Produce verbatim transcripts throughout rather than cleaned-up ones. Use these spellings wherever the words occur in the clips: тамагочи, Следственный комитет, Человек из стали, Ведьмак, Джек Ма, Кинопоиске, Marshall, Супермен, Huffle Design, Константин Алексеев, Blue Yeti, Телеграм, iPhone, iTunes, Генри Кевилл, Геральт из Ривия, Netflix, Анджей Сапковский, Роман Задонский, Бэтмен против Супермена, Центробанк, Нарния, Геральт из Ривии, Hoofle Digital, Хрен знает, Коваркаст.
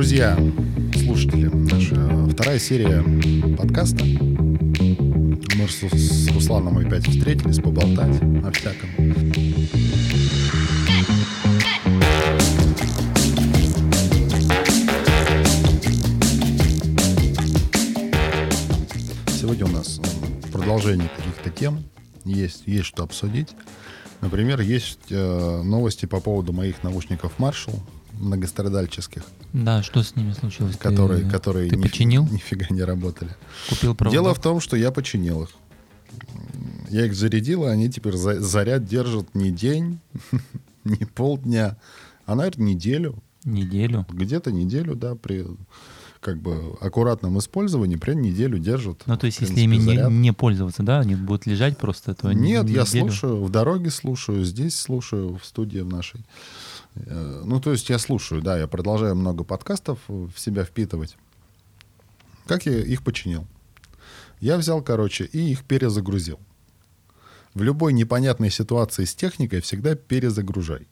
Друзья, слушатели, наша вторая серия подкаста. Мы с Русланом опять встретились, поболтать о всяком. Сегодня у нас продолжение каких-то тем. Есть, есть что обсудить. Например, есть э, новости по поводу моих наушников Marshall многострадальческих. Да, что с ними случилось? Которые, ты, которые ты ни, починил? Нифига не работали. Купил проводок? Дело в том, что я починил их. Я их зарядил, а они теперь за, заряд держат не день, не полдня, а, наверное, неделю. Неделю? Где-то неделю, да, при... как бы аккуратном использовании прям неделю держат. Ну, то есть, принципе, если ими не, не пользоваться, да, они будут лежать просто? То Нет, не, я неделю... слушаю, в дороге слушаю, здесь слушаю, в студии нашей. Ну, то есть, я слушаю, да, я продолжаю много подкастов в себя впитывать. Как я их починил? Я взял, короче, и их перезагрузил. В любой непонятной ситуации с техникой всегда перезагружай.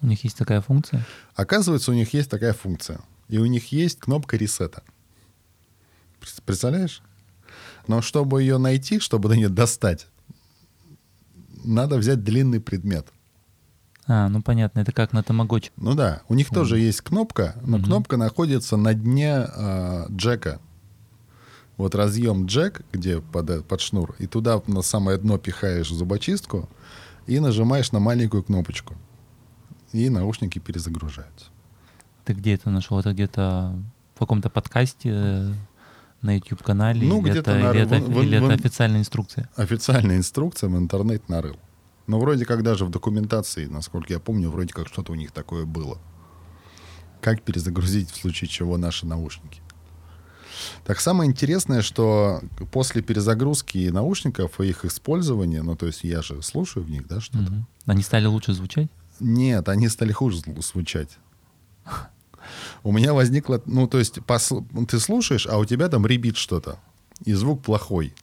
У них есть такая функция? Оказывается, у них есть такая функция. И у них есть кнопка ресета. Представляешь? Но чтобы ее найти, чтобы до нее достать, надо взять длинный предмет. А, ну понятно, это как на тамагочи. Ну да, у них Фу. тоже есть кнопка, но угу. кнопка находится на дне э, джека. Вот разъем джек, где под, под шнур, и туда на самое дно пихаешь зубочистку и нажимаешь на маленькую кнопочку. И наушники перезагружаются. Ты где это нашел? Это где-то в каком-то подкасте на YouTube-канале? Ну, или где-то это, нарыл. Или, в, это, или в, это официальная инструкция? Официальная инструкция, в интернет нарыл. Но вроде как даже в документации, насколько я помню, вроде как что-то у них такое было. Как перезагрузить в случае чего наши наушники? Так самое интересное, что после перезагрузки наушников и их использования, ну то есть я же слушаю в них, да, что-то. Угу. Они стали лучше звучать? Нет, они стали хуже звучать. У меня возникло... Ну, то есть, посл... ты слушаешь, а у тебя там ребит что-то. И звук плохой.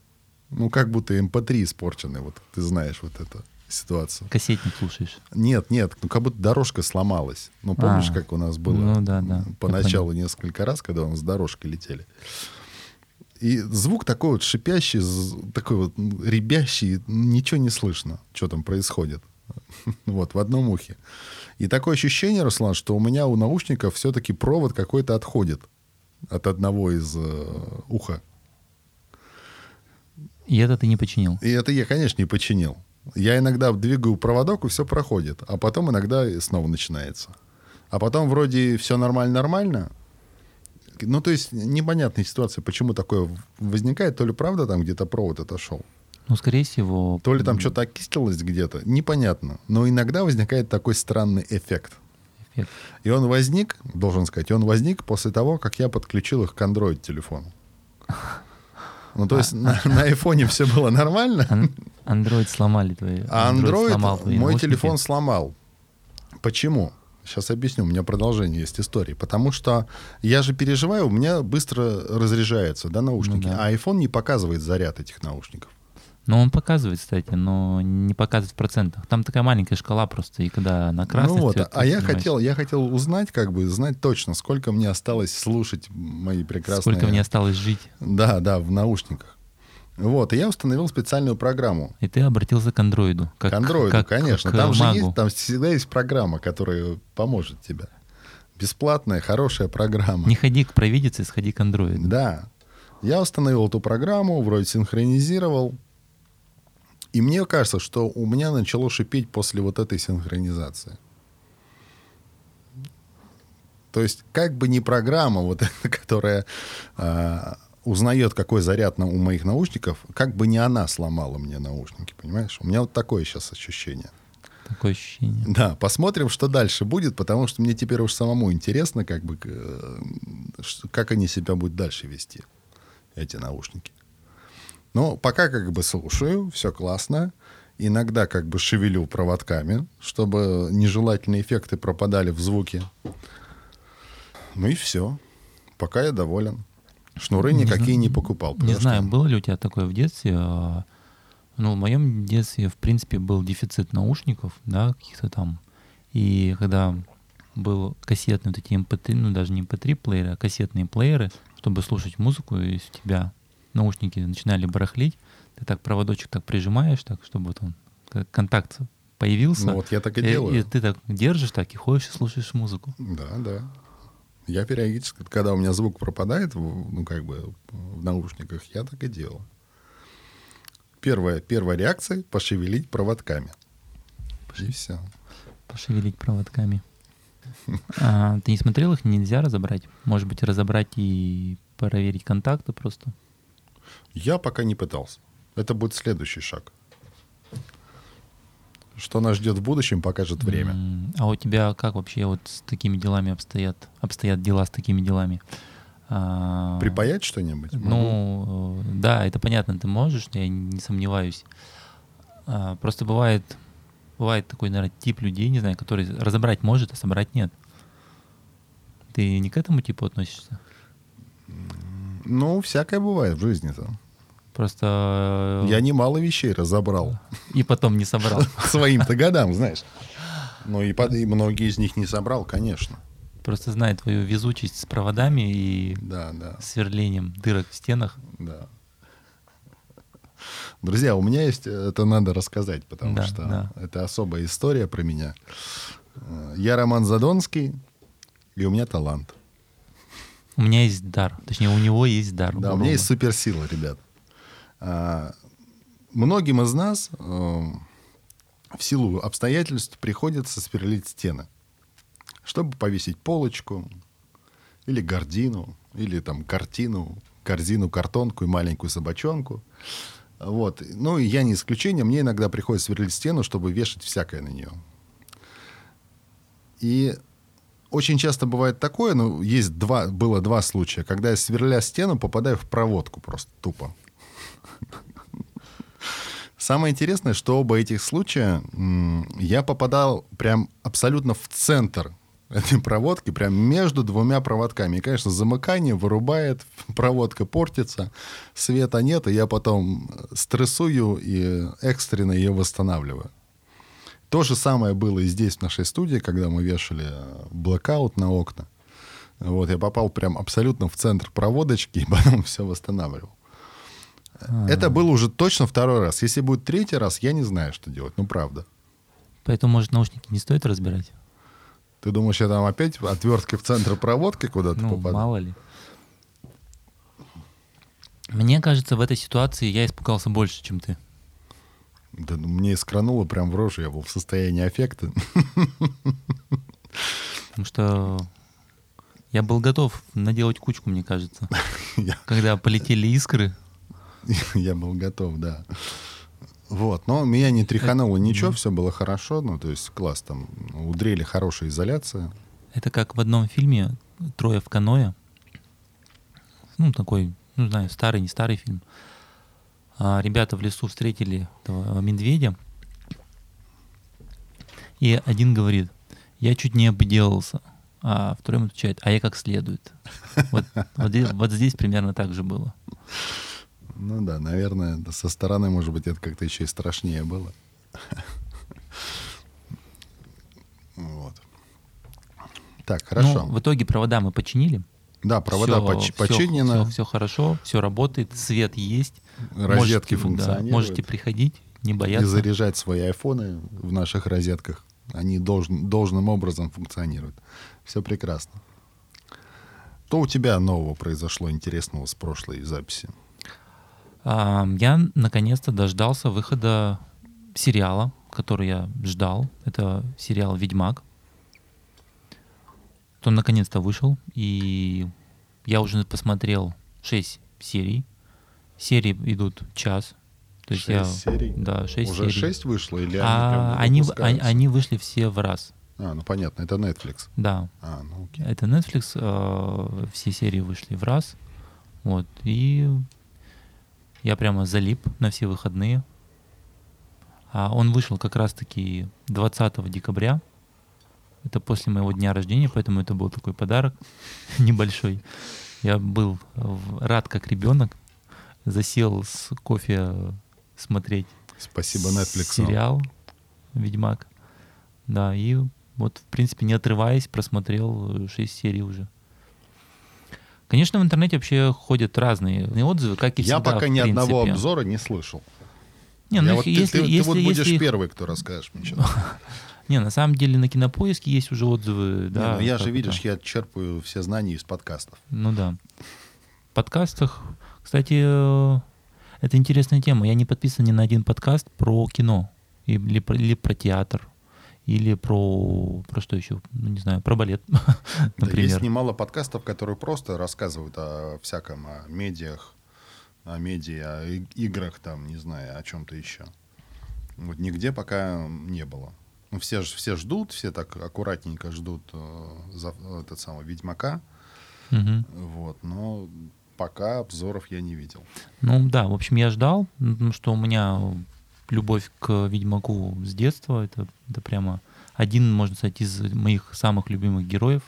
Ну, как будто эм пэ три испорченный. Вот ты знаешь вот эту ситуацию. Кассетник слушаешь? Нет, нет. Ну, как будто дорожка сломалась. Ну, помнишь, а, как у нас было? Ну, да, да. Поначалу несколько раз, когда мы с дорожкой летели. И звук такой вот шипящий, такой вот ребящий. Ничего не слышно, что там происходит. Вот, в одном ухе. И такое ощущение, Руслан, что у меня у наушников все-таки провод какой-то отходит от одного из э, уха. И это ты не починил? И это я, конечно, не починил. Я иногда двигаю проводок, и все проходит. А потом иногда снова начинается. А потом вроде все нормально-нормально. Ну, то есть непонятная ситуация, почему такое возникает. То ли правда там где-то провод отошел. Ну, скорее всего... То ли там что-то окислилось где-то, непонятно. Но иногда возникает такой странный эффект. эффект. И он возник, должен сказать, он возник после того, как я подключил их к Android-телефону. Ну, то есть на айфоне все было нормально. Android сломали твои. А Android мой телефон сломал. Почему? Сейчас объясню, у меня продолжение есть истории. Потому что я же переживаю, у меня быстро разряжаются, да, наушники. Ну, да. А iPhone не показывает заряд этих наушников. Но он показывает, кстати, но не показывает в процентах. Там такая маленькая шкала просто, и когда на красный... Ну вот, цвет, а я хотел, я хотел узнать, как бы, знать точно, сколько мне осталось слушать мои прекрасные... Сколько мне осталось жить. Да, да, в наушниках. Вот, и я установил специальную программу. И ты обратился к андроиду. Как, к андроиду, как, конечно. Как там же есть, там всегда есть программа, которая поможет тебе. Бесплатная, хорошая программа. Не ходи к провидице, сходи к андроиду. Да. Я установил эту программу, вроде синхронизировал. И мне кажется, что у меня начало шипеть после вот этой синхронизации. То есть как бы не программа, вот эта, которая э, узнает, какой заряд на, у моих наушников, как бы не она сломала мне наушники, понимаешь? У меня вот такое сейчас ощущение. Такое ощущение. Да, посмотрим, что дальше будет, потому что мне теперь уж самому интересно, как бы, э, как они себя будут дальше вести, эти наушники. Но пока как бы слушаю, все классно. Иногда как бы шевелю проводками, чтобы нежелательные эффекты пропадали в звуке. Ну и все. Пока я доволен. Шнуры не никакие зна... не покупал. Не знаю, было ли у тебя такое в детстве. Ну, в моем детстве, в принципе, был дефицит наушников, да, каких-то там. И когда был кассетный вот эти эм пэ три, ну даже не эм пэ три плееры, а кассетные плееры, чтобы слушать музыку, и если у тебя наушники начинали барахлить, ты так проводочек так прижимаешь, так, чтобы вот он контакт появился. Ну вот я так и, и делаю. И ты так держишь, так и ходишь и слушаешь музыку. Да, да. Я периодически, когда у меня звук пропадает, ну как бы в наушниках, я так и делаю. Первая, первая реакция — пошевелить проводками. Пошев... И все. Пошевелить проводками. А, ты не смотрел их? Нельзя разобрать? Может быть, разобрать и проверить контакты просто? Я пока не пытался. Это будет следующий шаг. Что нас ждет в будущем, покажет время. А у тебя как вообще вот с такими делами обстоят? Обстоят дела с такими делами? Припаять что-нибудь? Ну, могу? Да, это понятно, ты можешь, я не сомневаюсь. Просто бывает, бывает такой, наверное, тип людей, не знаю, который разобрать может, а собрать нет. Ты не к этому типу относишься? Ну, всякое бывает в жизни-то. Просто... Я немало вещей разобрал. И потом не собрал. Своим-то годам, знаешь. Ну и многие из них не собрал, конечно. Просто знаю твою везучесть с проводами и сверлением дырок в стенах. Да. Друзья, у меня есть... Это надо рассказать, потому что это особая история про меня. Я Роман Задонский, и у меня талант. У меня есть дар. Точнее, у него есть дар. Да, у меня есть суперсила, ребят. Многим из нас э, в силу обстоятельств приходится сверлить стены, чтобы повесить полочку или гардину, или там картину, корзину, картонку и маленькую собачонку. Вот. Ну, и я не исключение. Мне иногда приходится сверлить стену, чтобы вешать всякое на нее. И очень часто бывает такое, ну, есть два, было два случая, когда я, сверля стену, попадаю в проводку просто тупо. Самое интересное, что оба этих случая я попадал прям абсолютно в центр этой проводки, прям между двумя проводками. И, конечно, замыкание вырубает, проводка портится, света нет, и я потом стрессую и экстренно ее восстанавливаю. То же самое было и здесь, в нашей студии, когда мы вешали блэкаут на окна. Вот, я попал прям абсолютно в центр проводочки и потом все восстанавливал. Это было уже точно второй раз. Если будет третий раз, я не знаю, что делать. Ну, правда. Поэтому, может, наушники не стоит разбирать? Ты думаешь, я там опять отверткой в центр проводки куда-то попаду? Ну, мало ли. Мне кажется, в этой ситуации я испугался больше, чем ты. Да, ну, мне искрануло прям в рожу. Я был в состоянии аффекта. Потому что... Я был готов наделать кучку, мне кажется. Когда полетели искры... Я был готов, да. Вот, но меня не тряхануло это, ничего, да. Все было хорошо, ну, то есть класс, там, у дрели хорошая изоляция. Это как в одном фильме «Трое в каноэ». Ну, такой, ну, знаю, старый, не старый фильм. А, ребята в лесу встретили этого медведя, и один говорит: «Я чуть не обделался», а второй отвечает: «А я как следует». Вот, вот, здесь, вот здесь примерно так же было. Ну да, наверное, со стороны, может быть, это как-то еще и страшнее было. Вот. Так, хорошо. Ну, в итоге провода мы починили. Да, провода все, поч- починены. Все, все, все хорошо, все работает, свет есть. Розетки можете, функционируют. Да, можете приходить, не бояться. И заряжать свои айфоны в наших розетках. Они должен, должным образом функционируют. Все прекрасно. Что у тебя нового произошло интересного с прошлой записи? Я наконец-то дождался выхода сериала, который я ждал. Это сериал «Ведьмак». Он наконец-то вышел, и я уже посмотрел шесть серий. Серии идут час. То есть шесть я... серий? Да, шесть уже серий. Уже шесть вышло? Или а, они, они, они вышли все в раз. А, ну понятно, это Netflix. Да, а, ну, окей. Это Netflix, э, все серии вышли в раз. Вот, и... Я прямо залип на все выходные. А он вышел как раз-таки двадцатого декабря. Это после моего дня рождения, поэтому это был такой подарок небольшой. Я был рад как ребенок. Засел с кофе смотреть. Спасибо Netflix. Сериал «Ведьмак». Да, и Вот, в принципе, не отрываясь, просмотрел шесть серий уже. Конечно, в интернете вообще ходят разные отзывы, как и всегда. Я пока ни одного обзора не слышал. Не, ну, вот если, ты, если, ты вот если, будешь если... первый, кто расскажешь мне что-то. Не, на самом деле на Кинопоиске есть уже отзывы. Да, ну, я же, видишь, я черпаю все знания из подкастов. Ну да. В подкастах, кстати, это интересная тема. Я не подписан ни на один подкаст про кино или про, или про театр. Или про, про что еще? Ну, не знаю, про балет, например. Да, есть немало подкастов, которые просто рассказывают о всяком, о медиах, о медиа, играх, там, не знаю, о чем-то еще. Вот нигде пока не было. Ну, все, все ждут, все так аккуратненько ждут за, этот самый «Ведьмака». Угу. Вот, но пока обзоров я не видел. Ну да, в общем, я ждал, что у меня... Любовь к «Ведьмаку» с детства. Это, это прямо один, можно сказать, из моих самых любимых героев.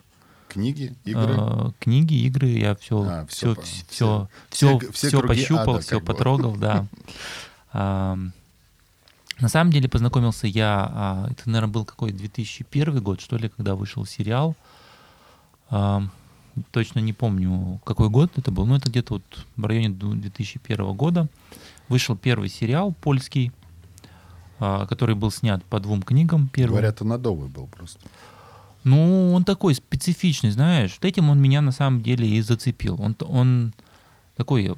Книги, игры? Э, книги, игры. Я все, а, все, все, все, все, все, все, все пощупал, ада, все потрогал. Да. А, на самом деле познакомился я... А, это, наверное, был какой-то две тысячи первый год, что ли, когда вышел сериал. А, точно не помню, какой год это был. Но это где-то вот в районе две тысячи первого года. Вышел первый сериал польский, который был снят по двум книгам. Первым. Говорят, он адовый был просто. Ну, он такой специфичный, знаешь. Этим он меня на самом деле и зацепил. Он, он такой...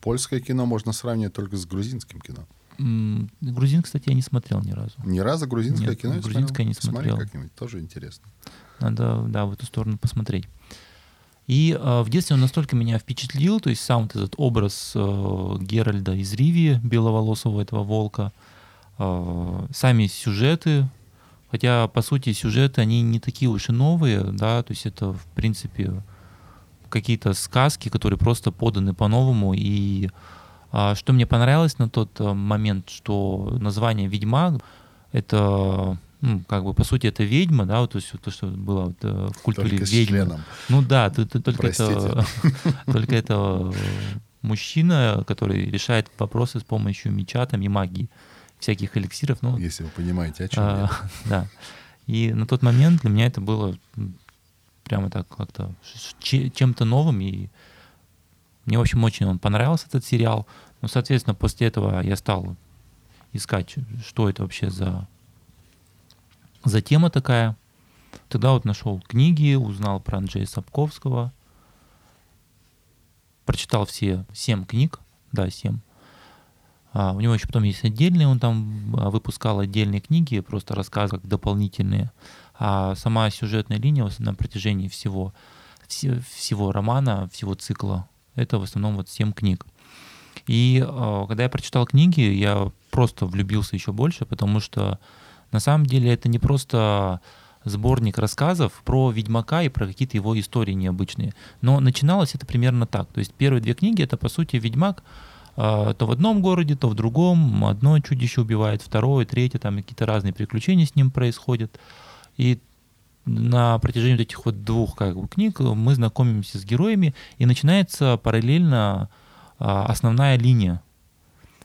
Польское кино можно сравнивать только с грузинским кино. М-м, грузин, кстати, я не смотрел ни разу. Ни разу грузинское Нет, кино? Нет, грузинское я не смотрел. Как-нибудь, тоже интересно. Надо, да, в эту сторону посмотреть. И э, в детстве он настолько меня впечатлил, то есть сам вот этот образ э, Геральда из Ривии, беловолосого этого волка, сами сюжеты, хотя, по сути, сюжеты, они не такие уж и новые, да, то есть это, в принципе, какие-то сказки, которые просто поданы по-новому, и а, что мне понравилось на тот момент, что название «Ведьмак» — это, ну, как бы, по сути, это ведьма, да, вот, то есть то, что было вот, в культуре только ведьма. Только с членом. Ну да, то, то, только это, только это мужчина, который решает вопросы с помощью меча там, и магии. Всяких эликсиров. Ну, если вы понимаете, о чем а, я. Да. И на тот момент для меня это было прямо так как-то чем-то новым. И мне, в общем, очень он понравился, этот сериал. Ну, соответственно, после этого я стал искать, что это вообще за, за тема такая. Тогда вот нашел книги, узнал про Анджея Сапковского. Прочитал все семь книг. Да, семь. Uh, у него еще потом есть отдельные, он там выпускал отдельные книги, просто рассказы дополнительные. А сама сюжетная линия на протяжении всего, вс- всего романа, всего цикла, это в основном вот семь книг. И uh, когда я прочитал книги, я просто влюбился еще больше, потому что на самом деле это не просто сборник рассказов про Ведьмака и про какие-то его истории необычные. Но начиналось это примерно так. То есть первые две книги — это, по сути, Ведьмак, то в одном городе, то в другом. Одно чудище убивает, второе, третье. Там какие-то разные приключения с ним происходят. И на протяжении вот этих вот двух как бы, книг мы знакомимся с героями, и начинается параллельно а, основная линия.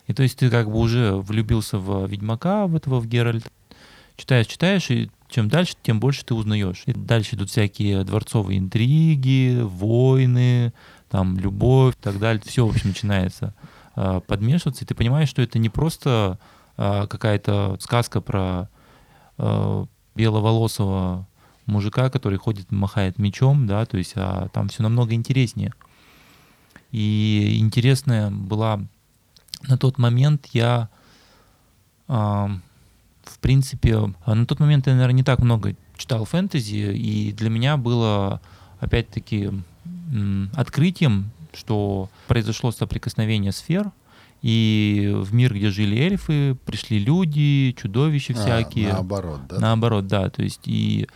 И то есть ты как бы уже влюбился в Ведьмака, в этого, в Геральта. Читаешь, читаешь, и чем дальше, тем больше ты узнаешь. И дальше идут всякие дворцовые интриги, войны, там, любовь и так далее. Все, в общем, начинается подмешиваться, и ты понимаешь, что это не просто а, какая-то сказка про а, беловолосого мужика, который ходит, махает мечом, да, то есть а, там все намного интереснее. И интересная была на тот момент я, а, в принципе, на тот момент я, наверное, не так много читал фэнтези, и для меня было, опять-таки, м- открытием, что произошло соприкосновение сфер, и в мир, где жили эльфы, пришли люди, чудовища всякие. А, наоборот, да? Наоборот, да. То есть и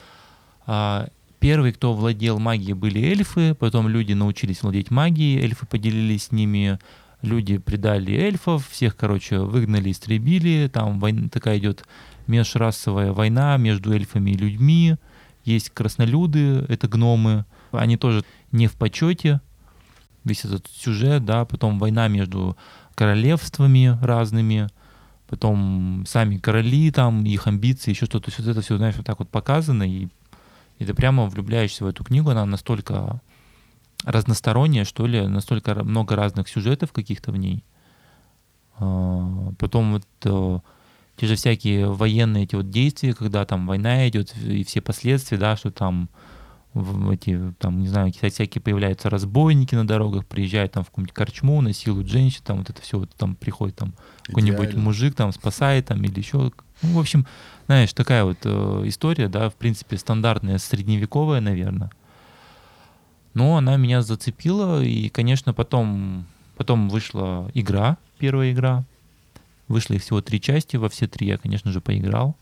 а, первые, кто владел магией, были эльфы, потом люди научились владеть магией, эльфы поделились с ними, люди предали эльфов, всех, короче, выгнали, истребили, там война, такая идет межрасовая война между эльфами и людьми, есть краснолюды, это гномы, они тоже не в почете, весь этот сюжет, да, потом война между королевствами разными, потом сами короли, там, их амбиции, еще что-то. То есть вот это все, знаешь, вот так вот показано, и, и ты прямо влюбляешься в эту книгу. Она настолько разносторонняя, что ли, настолько много разных сюжетов каких-то в ней. Потом вот те же всякие военные эти вот действия, когда там война идет, и все последствия, да, что там эти, там, не знаю, всякие появляются разбойники на дорогах, приезжают там в какую-нибудь корчму, насилуют женщин, там вот это все, вот там приходит там какой-нибудь мужик, там спасает, там, или еще. Ну, в общем, знаешь, такая вот э, история, да, в принципе, стандартная, средневековая, наверное. Но она меня зацепила, и, конечно, потом, потом вышла игра, первая игра. Вышли всего три части, во все три я, конечно же, поиграл.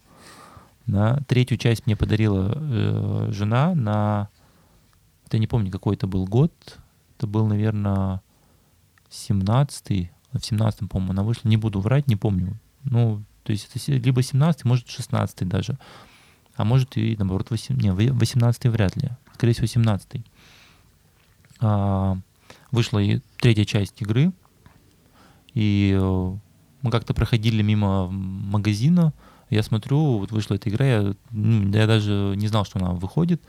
Да. Третью часть мне подарила э, жена на... Я не помню, какой это был год. Это был, наверное, семнадцатый. В семнадцатом, по-моему, она вышла. Не буду врать, не помню. Ну, то есть это либо семнадцатый, может, шестнадцатый даже. А может и, наоборот, восем... не, восемнадцатый вряд ли. Скорее всего, семнадцатый. А, вышла и третья часть игры. И... Мы как-то проходили мимо магазина, я смотрю, вот вышла эта игра, я, я даже не знал, что она выходит.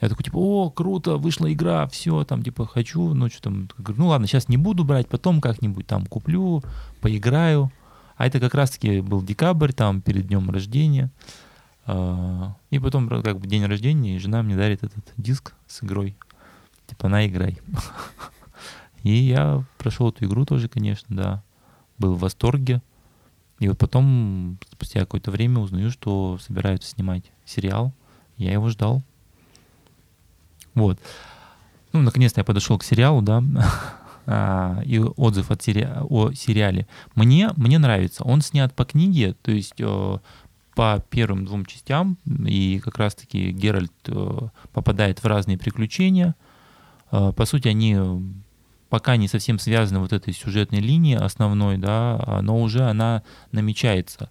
Я такой, типа, о, круто, вышла игра, все, там, типа, хочу, ну, что там, говорю, ну, ладно, сейчас не буду брать, потом как-нибудь там куплю, поиграю. А это как раз-таки был декабрь, там, перед днем рождения. И потом, как бы, день рождения, и жена мне дарит этот диск с игрой. Типа, на, играй. И я прошел эту игру тоже, конечно, да. Был в восторге. И вот потом, спустя какое-то время, узнаю, что собираются снимать сериал. Я его ждал. Вот. Ну, наконец-то я подошел к сериалу, да. И отзыв от сери... о сериале. Мне, мне нравится. Он снят по книге, то есть по первым двум частям. И как раз-таки Геральт попадает в разные приключения. По сути, они... пока не совсем связана вот этой сюжетной линии основной, да, но уже она намечается.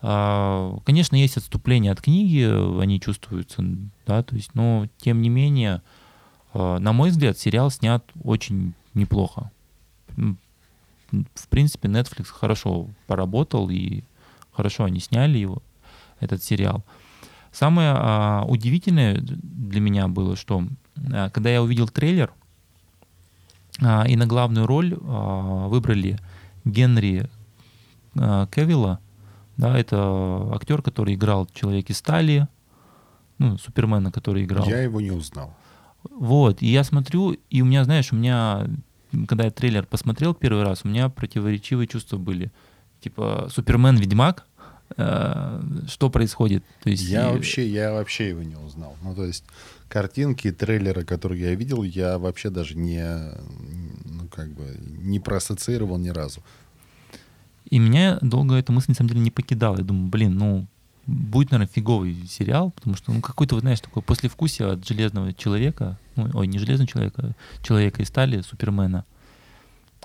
Конечно, есть отступления от книги, они чувствуются, да, то есть, но тем не менее, на мой взгляд, сериал снят очень неплохо. В принципе, Netflix хорошо поработал и хорошо они сняли его, этот сериал. Самое удивительное для меня было, что когда я увидел трейлер, и на главную роль выбрали Генри Кевилла. Да, это актер, который играл «Человек из стали», ну, Супермена, который играл. Я его не узнал. Вот, и я смотрю, и у меня, знаешь, у меня, когда я трейлер посмотрел первый раз, у меня противоречивые чувства были. Типа «Супермен, Ведьмак», что происходит? То есть, я, и... вообще, я вообще его не узнал. Ну, то есть... Картинки, трейлеры, которые я видел, я вообще даже не, ну, как бы, не проассоциировал ни разу. И меня долго эта мысль, на самом деле, не покидала. Я думаю, блин, ну, будет, наверное, фиговый сериал, потому что, ну, какой-то, вот, знаешь, такой послевкусие от Железного человека, ну, ой, не Железного человека, Человека из стали, Супермена.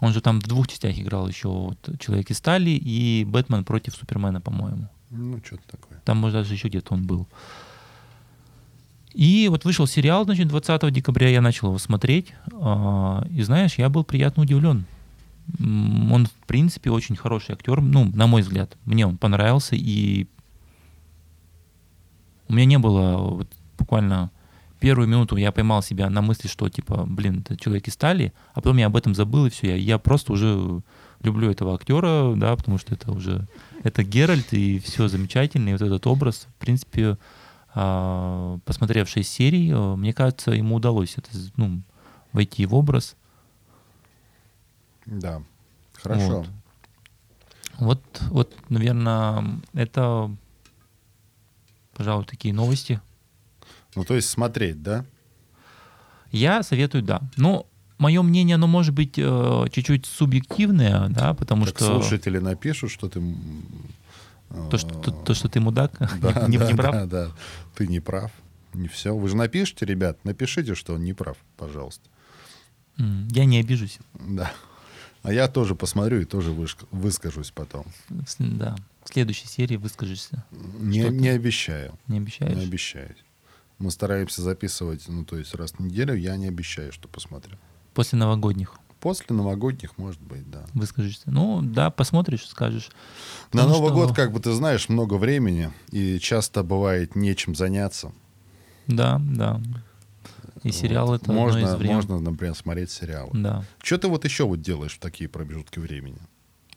Он же там в двух частях играл еще, вот, Человек из стали и Бэтмен против Супермена, по-моему. Ну, что-то такое. Там, может, даже еще где-то он был. И вот вышел сериал, значит, двадцатого декабря я начал его смотреть, и, знаешь, я был приятно удивлен. Он, в принципе, очень хороший актер, ну, на мой взгляд, мне он понравился, и у меня не было, вот, буквально первую минуту я поймал себя на мысли, что, типа, блин, это Человек из стали, а потом я об этом забыл, и все, я, я просто уже люблю этого актера, да, потому что это уже, это Геральт, и все замечательно, и вот этот образ, в принципе... посмотрев шесть серий, мне кажется, ему удалось это, ну, войти в образ. Да, хорошо. Вот. Вот, вот, наверное, это, пожалуй, такие новости. Ну, то есть смотреть, да? Я советую, да. Но мое мнение, оно может быть чуть-чуть субъективное, да, потому так что... слушатели напишут, что ты... То что, то, то, что ты мудак, да, не, да, не прав? Да, да, ты не прав. Не все. Вы же напишите, ребят, напишите, что он не прав, пожалуйста. Я не обижусь. Да. А я тоже посмотрю и тоже выскажусь потом. Да. В следующей серии выскажешься. Не, не обещаю. Не обещаешь? Не обещаю. Мы стараемся записывать, ну, то есть раз в неделю. Я не обещаю, что посмотрю. После новогодних. После новогодних, может быть, да. Выскажешься. Ну, да, посмотришь, скажешь. На Потому Новый что... год, как бы ты знаешь, много времени, и часто бывает нечем заняться. Да, да. И сериал вот. это можно, одно из времен. Можно, например, смотреть сериалы. Да. Что ты вот еще вот делаешь в такие промежутки времени?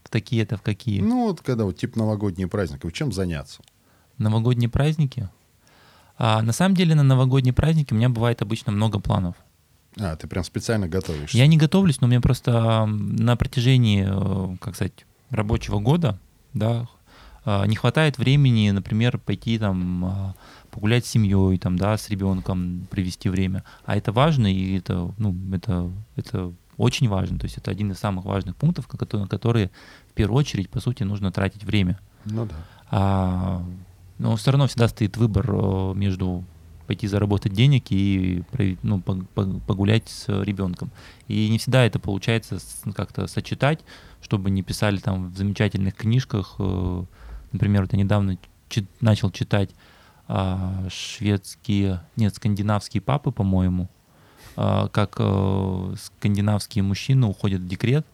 В такие-то, в какие? Ну, вот когда вот типа новогодние праздники. Вот чем заняться? Новогодние праздники? А, на самом деле на новогодние праздники у меня бывает обычно много планов. А, ты прям специально готовишься? Я не готовлюсь, но у меня просто на протяжении, как сказать, рабочего года, да, не хватает времени, например, пойти там погулять с семьей, там, да, с ребенком, провести время. А это важно, и это, ну, это, это очень важно. То есть это один из самых важных пунктов, на которые в первую очередь, по сути, нужно тратить время. Ну да. А, но все равно всегда стоит выбор между пойти заработать денег и, ну, погулять с ребенком. И не всегда это получается как-то сочетать, чтобы не писали там в замечательных книжках. Например, вот я недавно чит- начал читать а, шведские, нет, скандинавские папы, по-моему, а, как а, скандинавские мужчины уходят в декрет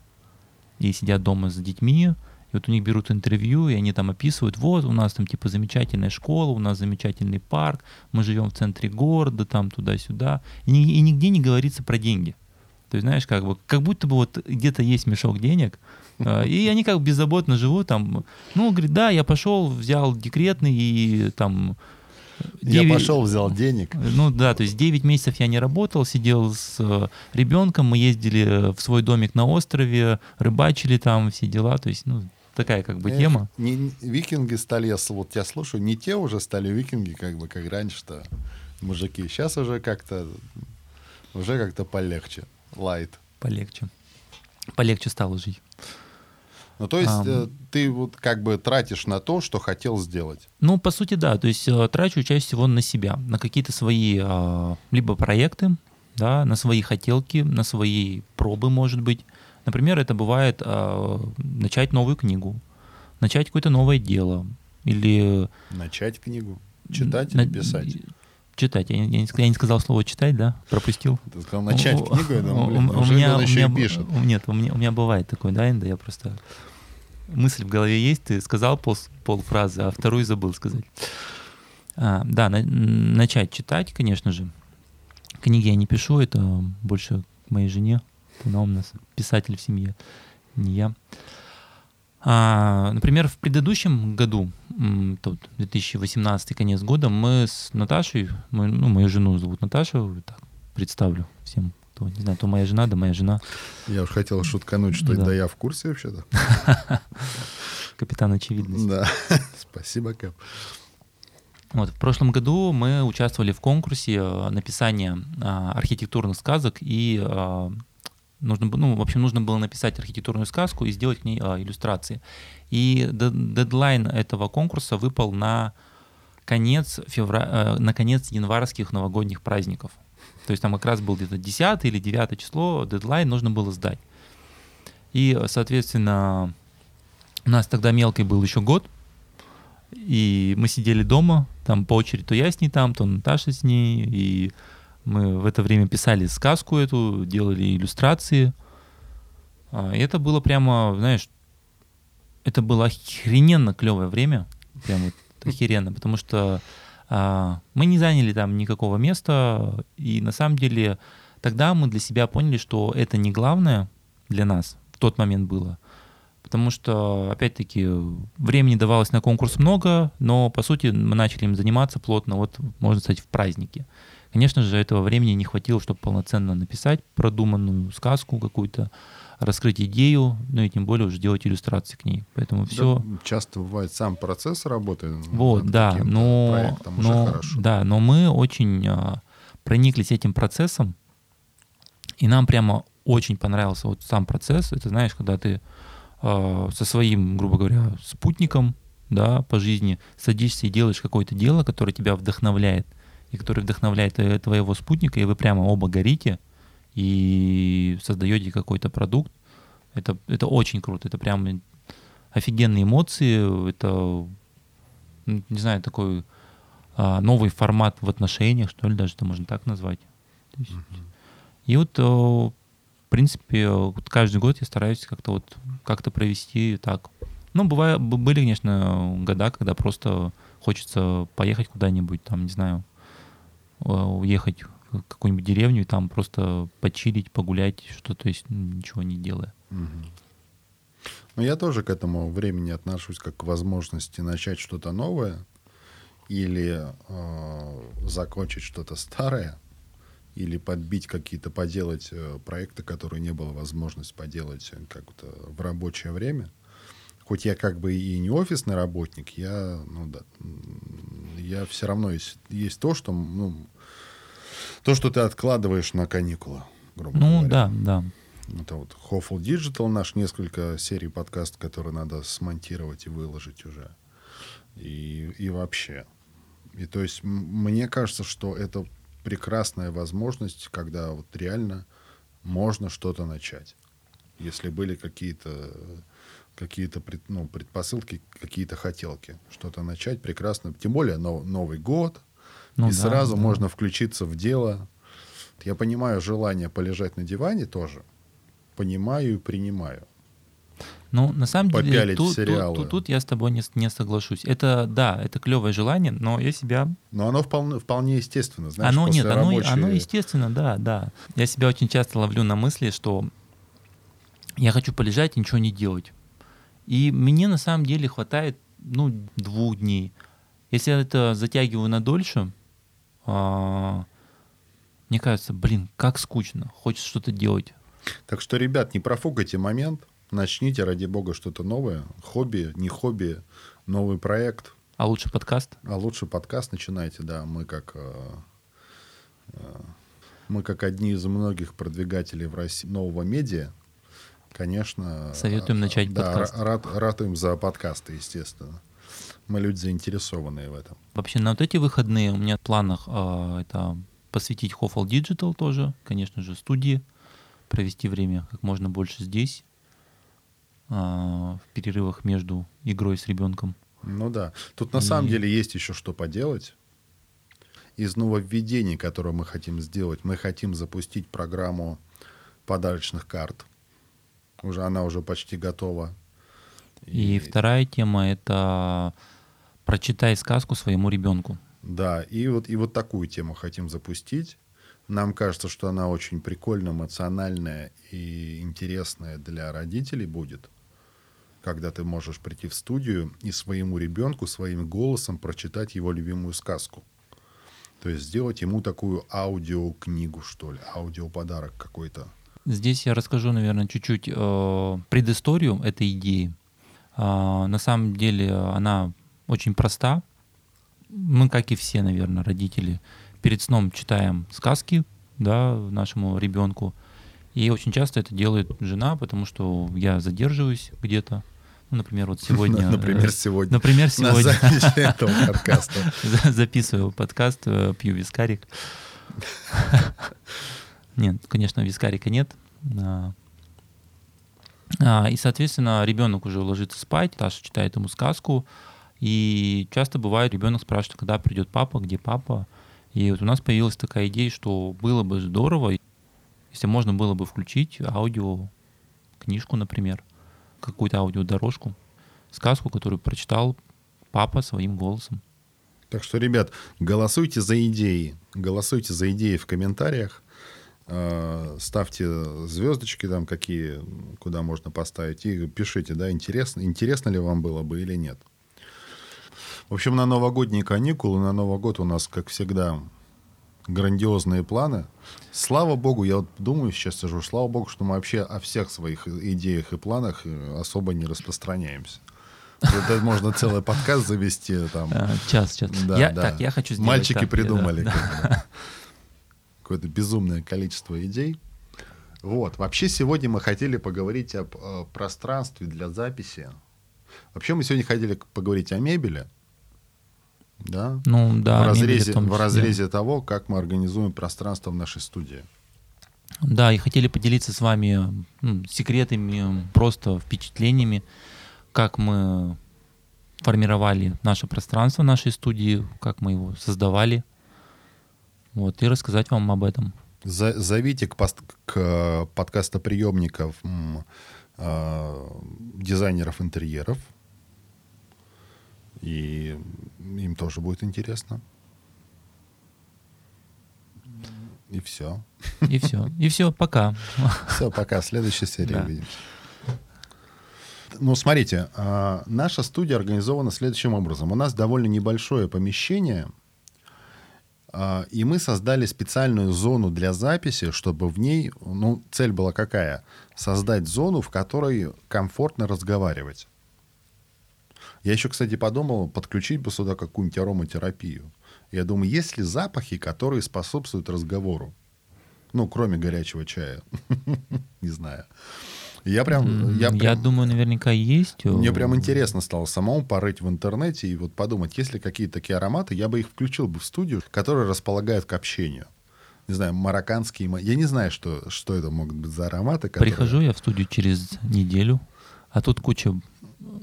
и сидят дома с детьми. И вот у них берут интервью, и они там описывают, вот, у нас там типа замечательная школа, у нас замечательный парк, мы живем в центре города, там туда-сюда. И, и нигде не говорится про деньги. То есть, знаешь, как бы, как будто бы вот где-то есть мешок денег, и они как бы беззаботно живут там. Ну, говорит, да, я пошел, взял декретный и там... девять... Я пошел, взял денег. Ну да, то есть девять месяцев я не работал, сидел с ребенком, мы ездили в свой домик на острове, рыбачили там, все дела, то есть, ну... Такая как бы тема. Эх, не, не, викинги стали, я вот тебя слушаю, не те уже стали викинги, как бы, как раньше-то мужики. Сейчас уже как-то уже как-то полегче. Лайт. Полегче. Полегче стало жить. Ну, то есть а, ты вот как бы тратишь на то, что хотел сделать. Ну, по сути, да. То есть трачу чаще всего на себя, на какие-то свои либо проекты, да, на свои хотелки, на свои пробы, может быть. Например, это бывает а, начать новую книгу, начать какое-то новое дело. Или... Начать книгу? Читать или писать? Читать. Я, я, не, я не сказал слово «читать», да? Пропустил. Ты сказал «начать у, книгу», я думал, блин, неужели он еще и пишет? Нет, у меня, у меня бывает такое, да, Инда, я просто... Мысль в голове есть, ты сказал пол, полфразы, а вторую забыл сказать. А, да, на, начать читать, конечно же. Книги я не пишу, это больше моей жене. Она у нас писатель в семье, не я. А, например, в предыдущем году, две тысячи восемнадцатый, конец года, мы с Наташей, мы, ну, мою жену зовут Наташа, так, представлю всем, кто не знает, то моя жена, да моя жена. Я уж хотел шуткануть, что да, да я в курсе вообще-то. Капитан очевидность. Да, спасибо, Кэп. Вот, в прошлом году мы участвовали в конкурсе написания архитектурных сказок и... Нужно, ну, в общем, нужно было написать архитектурную сказку и сделать к ней а, иллюстрации. И дедлайн этого конкурса выпал на конец, февра... на конец январских новогодних праздников. То есть там как раз был где-то десятое или девятое число, дедлайн нужно было сдать. И, соответственно, у нас тогда мелкий был еще год, и мы сидели дома, там по очереди то я с ней там, то Наташа с ней, и... Мы в это время писали сказку эту, делали иллюстрации. И это было прямо, знаешь, это было охрененно клевое время. Прям вот охеренно, потому что а, мы не заняли там никакого места. И на самом деле тогда мы для себя поняли, что это не главное для нас в тот момент было. Потому что, опять-таки, времени давалось на конкурс много, но, по сути, мы начали им заниматься плотно, вот, можно сказать, в празднике. Конечно же, этого времени не хватило, чтобы полноценно написать продуманную сказку какую-то, раскрыть идею, ну и тем более уже делать иллюстрации к ней. Поэтому да, все... Часто бывает сам процесс работы. Вот, да, но, но, да, но мы очень а, прониклись этим процессом, и нам прямо очень понравился вот сам процесс. Это, знаешь, когда ты а, со своим, грубо говоря, спутником, да, по жизни садишься и делаешь какое-то дело, которое тебя вдохновляет, и который вдохновляет твоего спутника, и вы прямо оба горите и создаете какой-то продукт. Это, это очень круто, это прям офигенные эмоции, это, не знаю, такой а, новый формат в отношениях, что ли, даже это можно так назвать. То есть, mm-hmm. И вот о, в принципе, вот каждый год я стараюсь как-то вот как-то провести так. Ну, бывали, были, конечно, года, когда просто хочется поехать куда-нибудь, там, не знаю, уехать в какую-нибудь деревню и там просто почилить, погулять, что-то, есть, ничего не делая. Угу. Ну, я тоже к этому времени отношусь как к возможности начать что-то новое или э, закончить что-то старое, или подбить какие-то, поделать э, проекты, которые не было возможности поделать как-то в рабочее время. Хоть я как бы и не офисный работник, я, ну, да, я все равно есть, есть то, что, ну, то, что ты откладываешь на каникулы, грубо ну, говоря. Ну, да, да. Это вот Hoofle Digital, наш несколько серий подкастов, которые надо смонтировать и выложить уже. И, и вообще. И то есть мне кажется, что это прекрасная возможность, когда вот реально можно что-то начать. Если были какие-то... какие-то пред, ну, предпосылки, какие-то хотелки. Что-то начать прекрасно. Тем более нов, Новый год. Ну, и да, сразу да. можно включиться в дело. Я понимаю желание полежать на диване тоже. Понимаю и принимаю. Ну, на самом Попялить деле, тут, сериалы. Тут, тут, тут я с тобой не, не соглашусь. Это, да, это клевое желание, но я себя... Но оно вполне, вполне естественно. Знаешь, оно, после нет, рабочей... оно, оно естественно, да, да. Я себя очень часто ловлю на мысли, что я хочу полежать и ничего не делать. И мне на самом деле хватает, ну, двух дней. Если я это затягиваю на дольше, а, мне кажется, блин, как скучно, хочется что-то делать. Так что, ребят, не профукайте момент, начните, ради бога, что-то новое. Хобби, не хобби, новый проект. А лучше подкаст? А лучше подкаст начинайте, да. Мы как, мы как одни из многих продвигателей в России нового медиа, конечно, советуем начать да, подкаст. Рад, ратуем за подкасты, естественно. Мы люди заинтересованные в этом. Вообще на вот эти выходные у меня в планах э, это посвятить Hoofle Digital тоже, конечно же, студии, провести время как можно больше здесь, э, в перерывах между игрой с ребенком. Ну да. Тут на И... самом деле есть еще что поделать. Из нововведений, которые мы хотим сделать, мы хотим запустить программу подарочных карт. Уже она уже почти готова. И, и вторая тема — это прочитай сказку своему ребенку. Да, и вот, и вот такую тему хотим запустить. Нам кажется, что она очень прикольная, эмоциональная и интересная для родителей будет, когда ты можешь прийти в студию и своему ребенку своим голосом прочитать его любимую сказку. То есть сделать ему такую аудиокнигу, что ли, аудиоподарок какой-то. Здесь я расскажу, наверное, чуть-чуть э, предысторию этой идеи. Э, на самом деле она очень проста. Мы, как и все, наверное, родители, перед сном читаем сказки, да, нашему ребенку. И очень часто это делает жена, потому что я задерживаюсь где-то. Ну, например, вот сегодня... Например, сегодня. Например, сегодня. На записи этого подкаста. Записываю подкаст, пью вискарик. Нет, конечно, вискарика нет. И, соответственно, ребенок уже ложится спать, Таша читает ему сказку. И часто бывает, ребенок спрашивает, когда придет папа, где папа. И вот у нас появилась такая идея, что было бы здорово, если можно было бы включить аудиокнижку, например, какую-то аудиодорожку, сказку, которую прочитал папа своим голосом. Так что, ребят, голосуйте за идеи. Голосуйте за идеи в комментариях. Ставьте звездочки там какие, куда можно поставить, и пишите, да, интересно, интересно ли вам было бы или нет. В общем, на новогодние каникулы, на Новый год у нас, как всегда, грандиозные планы. Слава богу, я вот думаю, сейчас сижу, слава богу, что мы вообще о всех своих идеях и планах особо не распространяемся. Это можно целый подкаст завести. Там. Час, час. Да, я, да. Так, я хочу сделать Мальчики так, придумали. Да, да. Какое-то безумное количество идей. Вот. Вообще сегодня мы хотели поговорить об э, пространстве для записи. Вообще мы сегодня хотели поговорить о мебели. Да? Ну, да, в разрезе, в в разрезе того, как мы организуем пространство в нашей студии. Да, и хотели поделиться с вами ну, секретами, просто впечатлениями, как мы формировали наше пространство в нашей студии, как мы его создавали. Вот, и рассказать вам об этом. За, зовите к, пост, к подкастоприемникам э, дизайнеров интерьеров. И им тоже будет интересно. И все. И все. И все, пока. Все, пока. Следующая серия. Да. Увидимся. Ну, смотрите, наша студия организована следующим образом. У нас довольно небольшое помещение, и мы создали специальную зону для записи, чтобы в ней... Ну, цель была какая? Создать зону, в которой комфортно разговаривать. Я еще, кстати, подумал, подключить бы сюда какую-нибудь ароматерапию. Я думаю, есть ли запахи, которые способствуют разговору? Ну, кроме горячего чая. Не знаю. Я прям... Я, прям, я думаю, наверняка есть. Мне прям интересно стало самому порыть в интернете и вот подумать, есть ли какие-то такие ароматы, я бы их включил бы в студию, которые располагают к общению. Не знаю, марокканские... Я не знаю, что, что это могут быть за ароматы. Которые... Прихожу я в студию через неделю, а тут куча...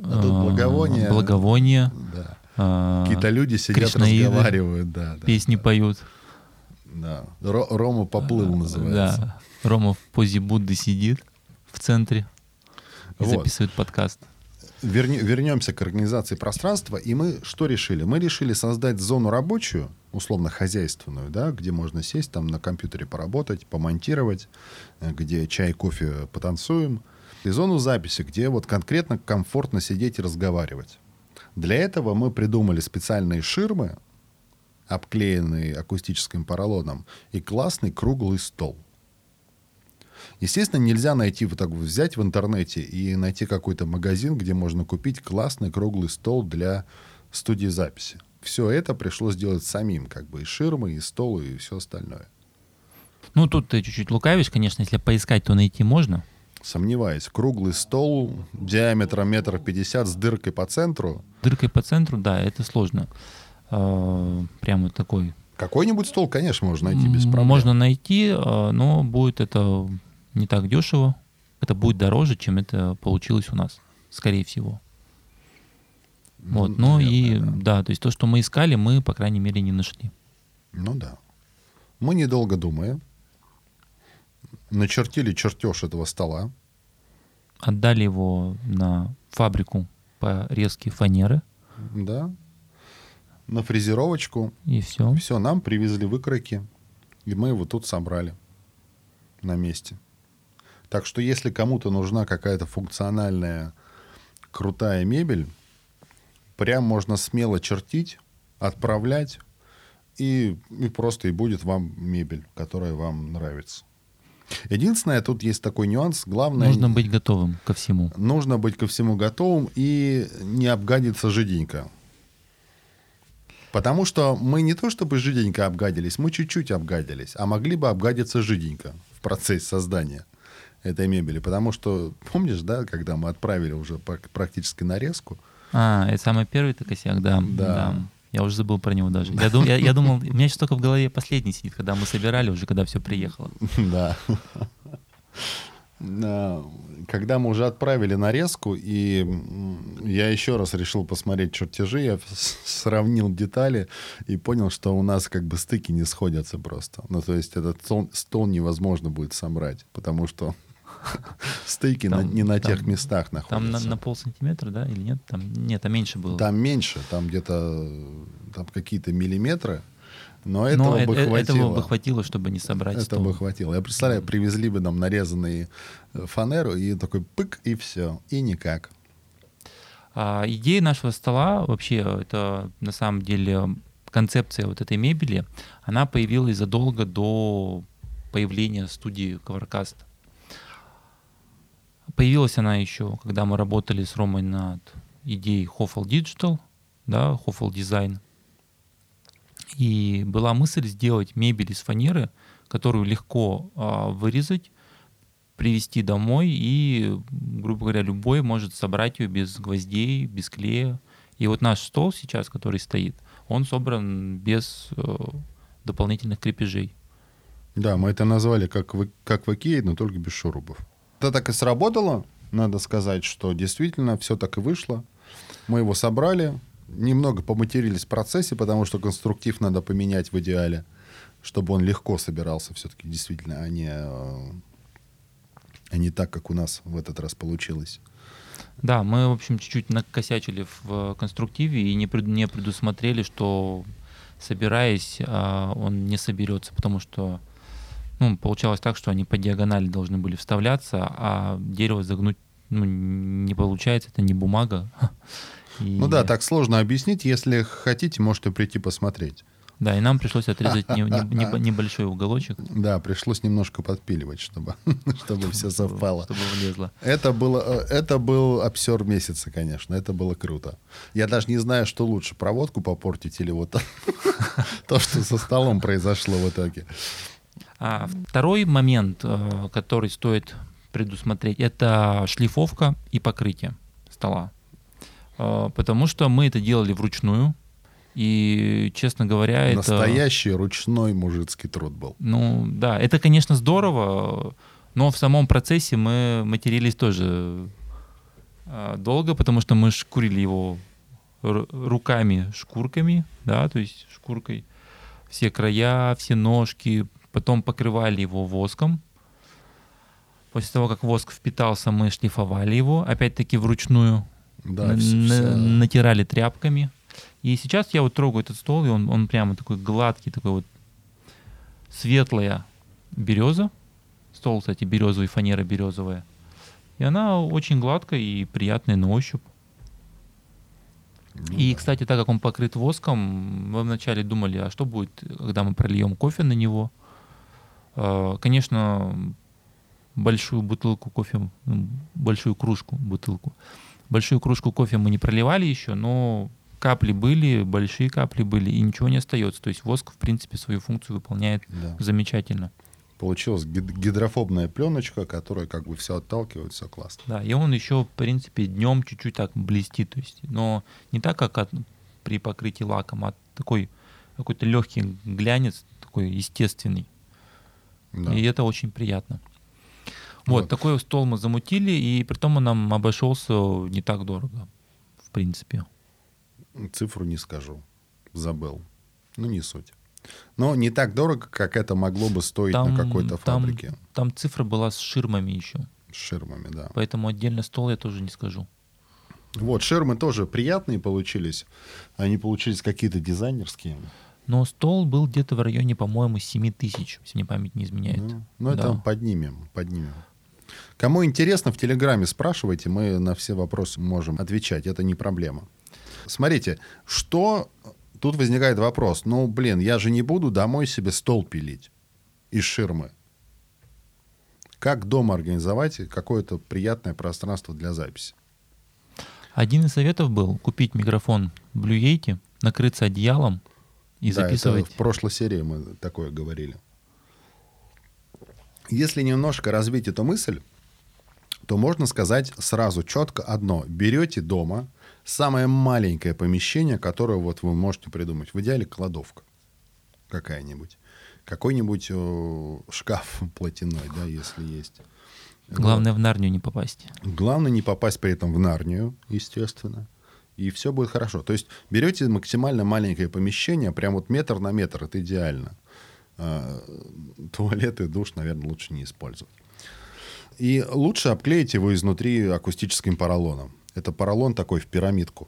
А тут благовония. Благовония. Да. Какие-то люди сидят, кришнаиды, разговаривают, да, да, песни, да, поют. Да. Рома поплыл называется. Да. Рома в позе Будды сидит в центре и вот записывает подкаст. Верни, вернемся к организации пространства, и мы что решили? Мы решили создать зону рабочую, условно хозяйственную, да, где можно сесть, там на компьютере поработать, помонтировать, где чай, кофе, потанцуем, и зону записи, где вот конкретно комфортно сидеть и разговаривать. Для этого мы придумали специальные ширмы, обклеенные акустическим поролоном, и классный круглый стол. Естественно, нельзя найти, вот так взять в интернете и найти какой-то магазин, где можно купить классный круглый стол для студии записи. Все это пришлось делать самим, как бы и ширмы, и стол, и все остальное. Ну, тут ты чуть-чуть лукавишь, конечно, если поискать, то найти можно. Сомневаюсь. Круглый стол диаметром метр пятьдесят с дыркой по центру. Дыркой по центру, да, это сложно. Прямо такой. Какой-нибудь стол, конечно, можно найти без проблем. Можно найти, но будет это не так дешево. Это будет дороже, чем это получилось у нас, скорее всего. Вот, ну, ну и да. да, то есть то, что мы искали, мы, по крайней мере, не нашли. Ну да. Мы, недолго думая, начертили чертеж этого стола. Отдали его на фабрику по резке фанеры. Да. На фрезеровочку. И все. Все, нам привезли выкройки. И мы его тут собрали на месте. Так что, если кому-то нужна какая-то функциональная крутая мебель, прям можно смело чертить, отправлять, и, и просто и будет вам мебель, которая вам нравится. Единственное, тут есть такой нюанс. Главное, нужно быть готовым ко всему. Нужно быть ко всему готовым и не обгадиться жиденько. Потому что мы не то чтобы жиденько обгадились, мы чуть-чуть обгадились, а могли бы обгадиться жиденько в процессе создания этой мебели. Потому что, помнишь, да, когда мы отправили уже практически нарезку? А, это самый первый косяк, да. Да. да. Я уже забыл про него даже. Я, дум, я, я думал, у меня сейчас только в голове последний сидит, когда мы собирали уже, когда все приехало. Да. Когда мы уже отправили нарезку, и я еще раз решил посмотреть чертежи, я сравнил детали и понял, что у нас как бы стыки не сходятся просто. Ну, то есть этот стол невозможно будет собрать, потому что стыки там, на, не на там, тех местах находятся. Там на, на полсантиметра, да, или нет? Там, нет, там меньше было. Там меньше, там где-то там какие-то миллиметры, но этого но бы это, хватило. Этого бы хватило, чтобы не собрать этого стол. Этого бы хватило. Я представляю, привезли бы нам нарезанные фанеру, и такой пык, и все, и никак. А, идея нашего стола, вообще, это на самом деле концепция вот этой мебели, она появилась задолго до появления студии Коваркаст. Появилась она еще, когда мы работали с Ромой над идеей Hoofle Digital, да, Huffle Design. И была мысль сделать мебель из фанеры, которую легко а, вырезать, привезти домой, и, грубо говоря, любой может собрать ее без гвоздей, без клея. И вот наш стол сейчас, который стоит, он собран без э, дополнительных крепежей. Да, мы это назвали как в, как в икее, но только без шурупов. Это так и сработало, надо сказать, что действительно все так и вышло. Мы его собрали, немного поматерились в процессе, потому что конструктив надо поменять в идеале, чтобы он легко собирался все-таки действительно, а не, а не так, как у нас в этот раз получилось. Да, мы, в общем, чуть-чуть накосячили в конструктиве и не предусмотрели, что, собираясь, он не соберется, потому что ну, получалось так, что они по диагонали должны были вставляться, а дерево загнуть ну, не получается, это не бумага. И... Ну да, так сложно объяснить. Если хотите, можете прийти посмотреть. Да, и нам пришлось отрезать не, не, не, небольшой уголочек. Да, пришлось немножко подпиливать, чтобы, чтобы все совпало. Чтобы влезло. Это, было, это был обсер месяца, конечно. Это было круто. Я даже не знаю, что лучше, проводку попортить или вот то, что со столом произошло в итоге. А второй момент, который стоит предусмотреть, это шлифовка и покрытие стола. Потому что мы это делали вручную. И, честно говоря, настоящий это... ручной мужицкий труд был. Ну, да, это, конечно, здорово, но в самом процессе мы матерились тоже долго, потому что мы шкурили его руками, шкурками, да, то есть шкуркой. Все края, все ножки, потом покрывали его воском. После того, как воск впитался, мы шлифовали его, опять-таки вручную, да, на- вся... натирали тряпками. И сейчас я вот трогаю этот стол, и он, он прямо такой гладкий, такой вот светлая береза. Стол, кстати, березовый, фанера березовая. И она очень гладкая и приятная на ощупь. Ну, и, да. Кстати, так как он покрыт воском, мы вначале думали, а что будет, когда мы прольем кофе на него? Конечно, большую бутылку кофе, большую кружку, бутылку. Большую кружку кофе мы не проливали еще, но... Капли были, большие капли были, и ничего не остается. То есть воск, в принципе, свою функцию выполняет да. замечательно. Получилась гидрофобная пленочка, которая как бы все отталкивает, все классно. Да, и он еще, в принципе, днем чуть-чуть так блестит. То есть, но не так, как от, при покрытии лаком, а такой какой-то легкий глянец, такой естественный. Да. И это очень приятно. Вот, вот, такой стол мы замутили, и притом он нам обошелся не так дорого, в принципе. Цифру не скажу. Забыл. Ну, не суть. Но не так дорого, как это могло бы стоить там, на какой-то фабрике. Там, там цифра была с ширмами еще. С ширмами, да. Поэтому отдельно стол я тоже не скажу. Вот, ширмы тоже приятные получились. Они получились какие-то дизайнерские. Но стол был где-то в районе, по-моему, семь тысяч, если мне память не изменяет. Ну, ну да. Это поднимем, поднимем. Кому интересно, в Телеграме спрашивайте. Мы на все вопросы можем отвечать. Это не проблема. Смотрите, что... Тут возникает вопрос. Ну, блин, я же не буду домой себе стол пилить из ширмы. Как дома организовать какое-то приятное пространство для записи? Один из советов был купить микрофон Blue Yeti, накрыться одеялом и да, записывать. Это в прошлой серии мы такое говорили. Если немножко развить эту мысль, то можно сказать сразу четко одно. Берете дома... Самое маленькое помещение, которое вот вы можете придумать. В идеале кладовка какая-нибудь. Какой-нибудь о, шкаф платяной, да, если есть. Главное, вот. В Нарнию не попасть. Главное, не попасть при этом в Нарнию, естественно. И все будет хорошо. То есть берете максимально маленькое помещение, прям вот метр на метр, это идеально. Туалет и душ, наверное, лучше не использовать. И лучше обклеить его изнутри акустическим поролоном. Это поролон такой в пирамидку,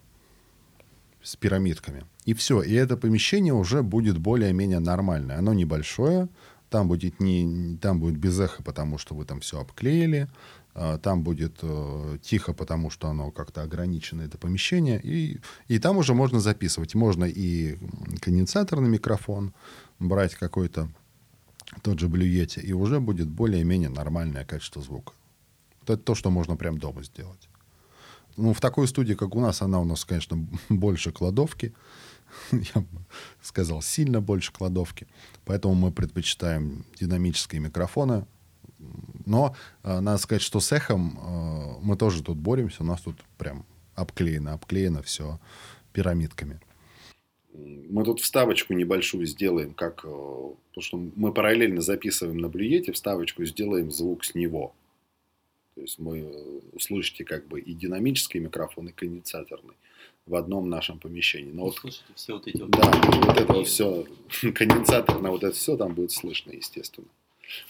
с пирамидками. И все. И это помещение уже будет более-менее нормальное. Оно небольшое, там будет, не, там будет без эха, потому что вы там все обклеили, там будет э, тихо, потому что оно как-то ограничено, это помещение. И, и там уже можно записывать. Можно и конденсаторный микрофон брать какой-то, тот же Blue Yeti, и уже будет более-менее нормальное качество звука. Вот это то, что можно прям дома сделать. Ну, в такой студии, как у нас, она у нас, конечно, больше кладовки. Я бы сказал, сильно больше кладовки. Поэтому мы предпочитаем динамические микрофоны. Но э, надо сказать, что с эхом э, мы тоже тут боремся. У нас тут прям обклеено, обклеено все пирамидками. Мы тут вставочку небольшую сделаем, как, э, потому что мы параллельно записываем на Blue Yeti, вставочку сделаем звук с него. То есть мы услышите как бы и динамический микрофон, и конденсаторный в одном нашем помещении. Но вот, слышите все вот эти вот... Да, вот это вот все, конденсаторное вот это все там будет слышно, естественно.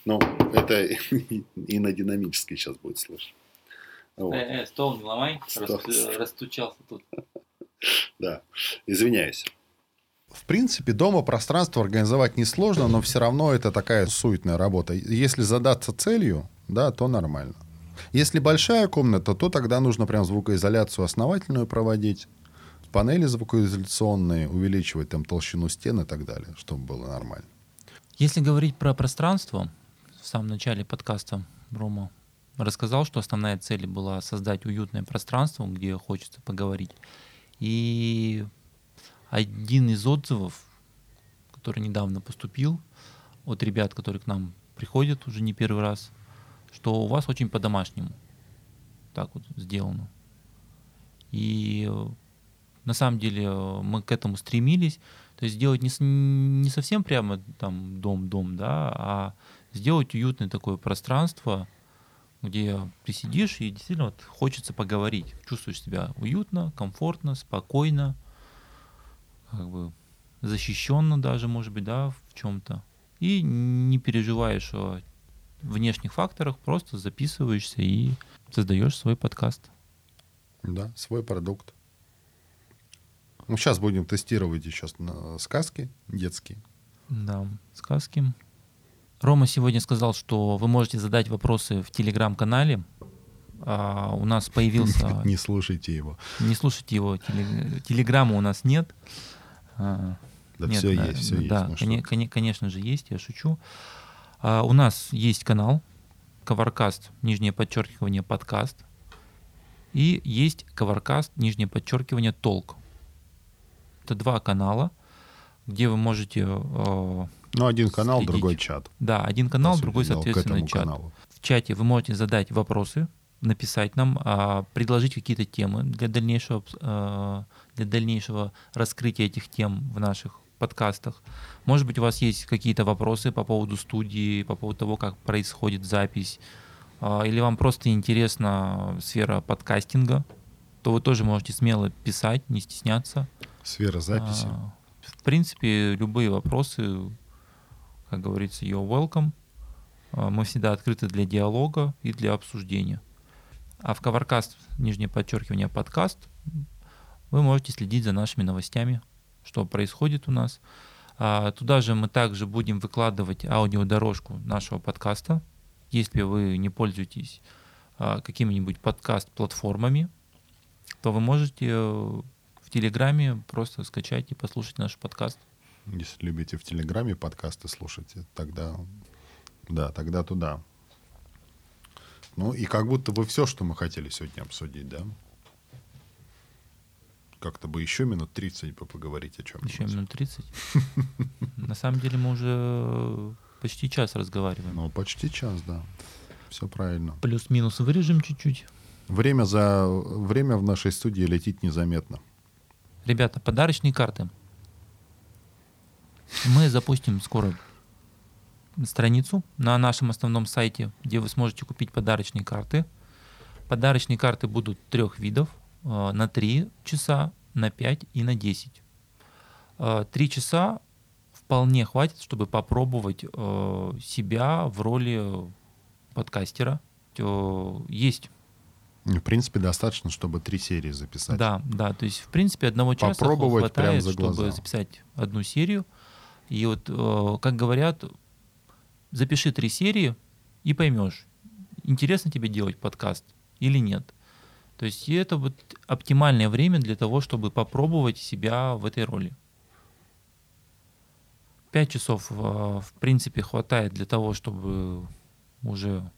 Но это и на динамический сейчас будет слышно. Вот. Э, э, стол не ломай, стол. Рас, растучался тут. Да, извиняюсь. В принципе, дома пространство организовать несложно, но все равно это такая суетная работа. Если задаться целью, да, то нормально. Если большая комната, то тогда нужно прям звукоизоляцию основательную проводить, панели звукоизоляционные, увеличивать там толщину стен и так далее, чтобы было нормально. Если говорить про пространство, в самом начале подкаста Рома рассказал, что основная цель была создать уютное пространство, где хочется поговорить. И один из отзывов, который недавно поступил от ребят, которые к нам приходят уже не первый раз, что у вас очень по-домашнему так вот сделано. И на самом деле мы к этому стремились. То есть сделать не, не совсем прямо там дом-дом, да, а сделать уютное такое пространство, где ты сидишь и действительно вот хочется поговорить. Чувствуешь себя уютно, комфортно, спокойно, как бы защищенно даже, может быть, да, в чем-то. И не переживаешь о внешних факторах, просто записываешься и создаешь свой подкаст. Да, свой продукт. Ну, сейчас будем тестировать еще сказки детские. Да, сказки. Рома сегодня сказал, что вы можете задать вопросы в телеграм-канале. А у нас появился... Не слушайте его. Не слушайте его. Телеграмма у нас нет. Да, все есть, все есть. Конечно же, есть, я шучу. У нас есть канал Коваркаст, нижнее подчеркивание, подкаст. И есть Коваркаст, нижнее подчеркивание, толк. Это два канала, где вы можете... Э, ну, один канал, следить. Другой чат. Да, один канал, другой, соответственно, чат. Каналу. В чате вы можете задать вопросы, написать нам, э, предложить какие-то темы для дальнейшего, э, для дальнейшего раскрытия этих тем в наших подкастах. Может быть, у вас есть какие-то вопросы по поводу студии, по поводу того, как происходит запись, э, или вам просто интересна сфера подкастинга, то вы тоже можете смело писать, не стесняться. Сфера записи. А, в принципе, любые вопросы, как говорится, you're welcome. А, мы всегда открыты для диалога и для обсуждения. А в Коваркаст, нижнее подчеркивание, подкаст, вы можете следить за нашими новостями, что происходит у нас. А, туда же мы также будем выкладывать аудиодорожку нашего подкаста. Если вы не пользуетесь а, какими-нибудь подкаст-платформами, то вы можете... в Телеграме просто скачать и послушать наш подкаст. Если любите в Телеграме подкасты слушать, тогда да, тогда туда. Ну и как будто бы все, что мы хотели сегодня обсудить, да? Как-то бы еще минут тридцать поговорить о чем-нибудь. Еще минут тридцать? На самом деле мы уже почти час разговариваем. Ну, почти час, да. Все правильно. Плюс-минус вырежем чуть-чуть. Время за время в нашей студии летит незаметно. Ребята, подарочные карты. Мы запустим скоро страницу на нашем основном сайте, где вы сможете купить подарочные карты. Подарочные карты будут трех видов. На три часа, на пять и на десять. Три часа вполне хватит, чтобы попробовать себя в роли подкастера. Есть... В принципе, достаточно, чтобы три серии записать. Да, да, то есть, в принципе, одного часа попробовать хватает, чтобы записать одну серию. И вот, э, как говорят, запиши три серии и поймешь, интересно тебе делать подкаст или нет. То есть это вот оптимальное время для того, чтобы попробовать себя в этой роли. Пять часов, э, в принципе, хватает для того, чтобы уже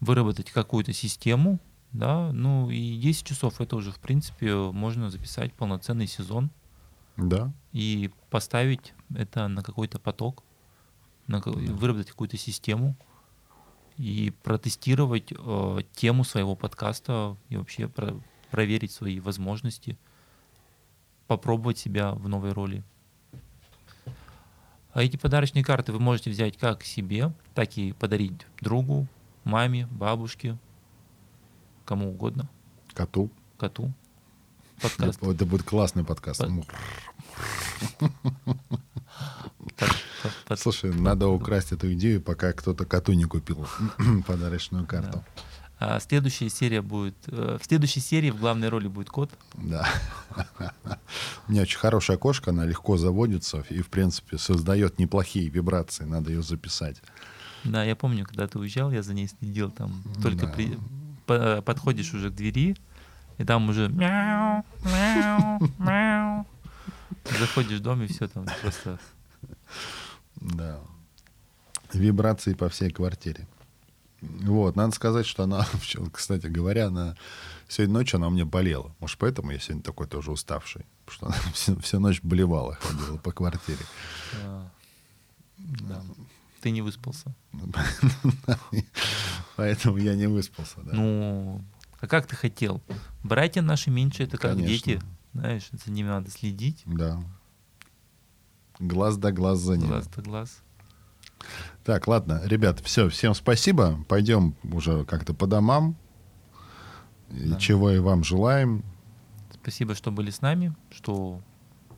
выработать какую-то систему. Да, ну и десять часов это уже, в принципе, можно записать полноценный сезон. Да. И поставить это на какой-то поток, на, да. Выработать какую-то систему и протестировать э, тему своего подкаста и вообще про- проверить свои возможности, попробовать себя в новой роли. А эти подарочные карты вы можете взять как себе, так и подарить другу, маме, бабушке, кому угодно. Коту. Коту. Подкаст. Это будет классный подкаст. Слушай, надо украсть эту идею, пока кто-то коту не купил подарочную карту. А следующая серия будет... В следующей серии в главной роли будет кот. Да. У меня очень хорошая кошка, она легко заводится и, в принципе, создает неплохие вибрации. Надо ее записать. Да, я помню, когда ты уезжал, я за ней следил. Там только да. при... По- подходишь уже к двери, и там уже мяу, мяу, мяу. Заходишь в дом, и все там просто... Да. Вибрации по всей квартире. Вот, надо сказать, что она, кстати говоря, она сегодня ночью она у меня болела. Может, поэтому я сегодня такой тоже уставший, потому что она всю, всю ночь блевала, ходила по квартире. Да. Да. Ты не выспался. Поэтому я не выспался, да. Ну, а как ты хотел? Братья наши меньше, это как дети, знаешь, за ними надо следить. Да. Глаз да глаз за ними. Глаз да глаз. Так, ладно, ребят, все, всем спасибо. Пойдем уже как-то по домам. Да. И чего и вам желаем. Спасибо, что были с нами, что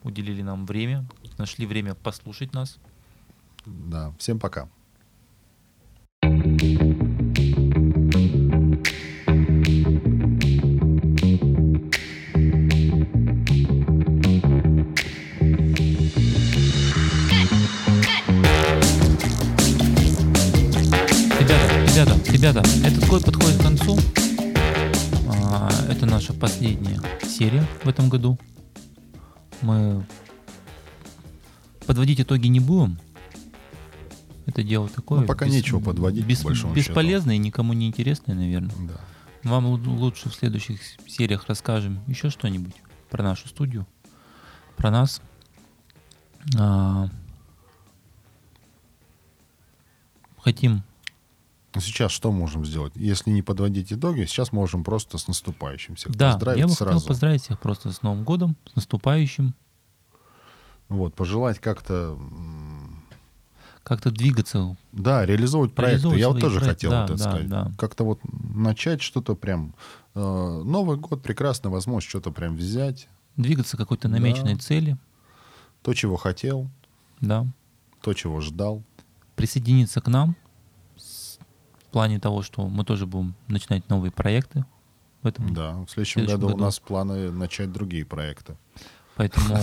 уделили нам время, нашли время послушать нас. Да, всем пока. Ребята, этот год подходит к концу. А, это наша последняя серия в этом году. Мы подводить итоги не будем. Это дело такое. Ну, пока бес... нечего подводить. Бес... Бесполезное и никому не интересное, наверное. Да. Вам лучше в следующих сериях расскажем еще что-нибудь про нашу студию, про нас. А... Хотим... Сейчас что можем сделать? Если не подводить итоги, сейчас можем просто с наступающим всех да, поздравить я бы сразу. Хотел поздравить всех просто с Новым годом, с наступающим. Вот, пожелать как-то... Как-то двигаться. Да, реализовывать проекты. Реализовывать я вот тоже проекты. хотел да, вот это да, сказать. Да. Как-то вот начать что-то прям... Новый год, прекрасная возможность что-то прям взять. Двигаться к какой-то намеченной да. цели. То, чего хотел. Да. То, чего ждал. Присоединиться к нам. В плане того, что мы тоже будем начинать новые проекты. В этом, да, в следующем, в следующем году, году у нас планы начать другие проекты. Поэтому,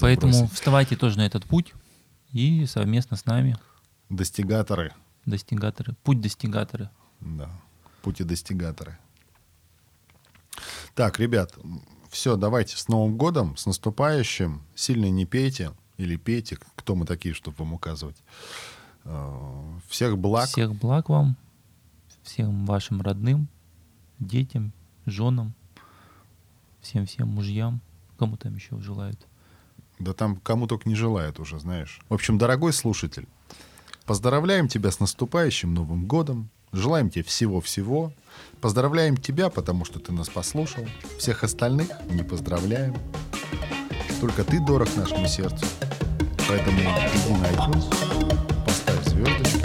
поэтому вставайте тоже на этот путь и совместно с нами. Достигаторы. Достигаторы. Путь-достигаторы. Да, пути-достигаторы. Так, ребят, все, давайте с Новым годом, с наступающим. Сильно не пейте или пейте, кто мы такие, чтобы вам указывать. Всех благ. Всех благ вам. Всем вашим родным, детям, женам, всем-всем мужьям, кому там еще желают. Да там кому только не желают уже, знаешь. В общем, дорогой слушатель, поздравляем тебя с наступающим Новым годом, желаем тебе всего-всего, поздравляем тебя, потому что ты нас послушал, всех остальных не поздравляем. Только ты дорог нашему сердцу, поэтому иди на iTunes, поставь звездочку.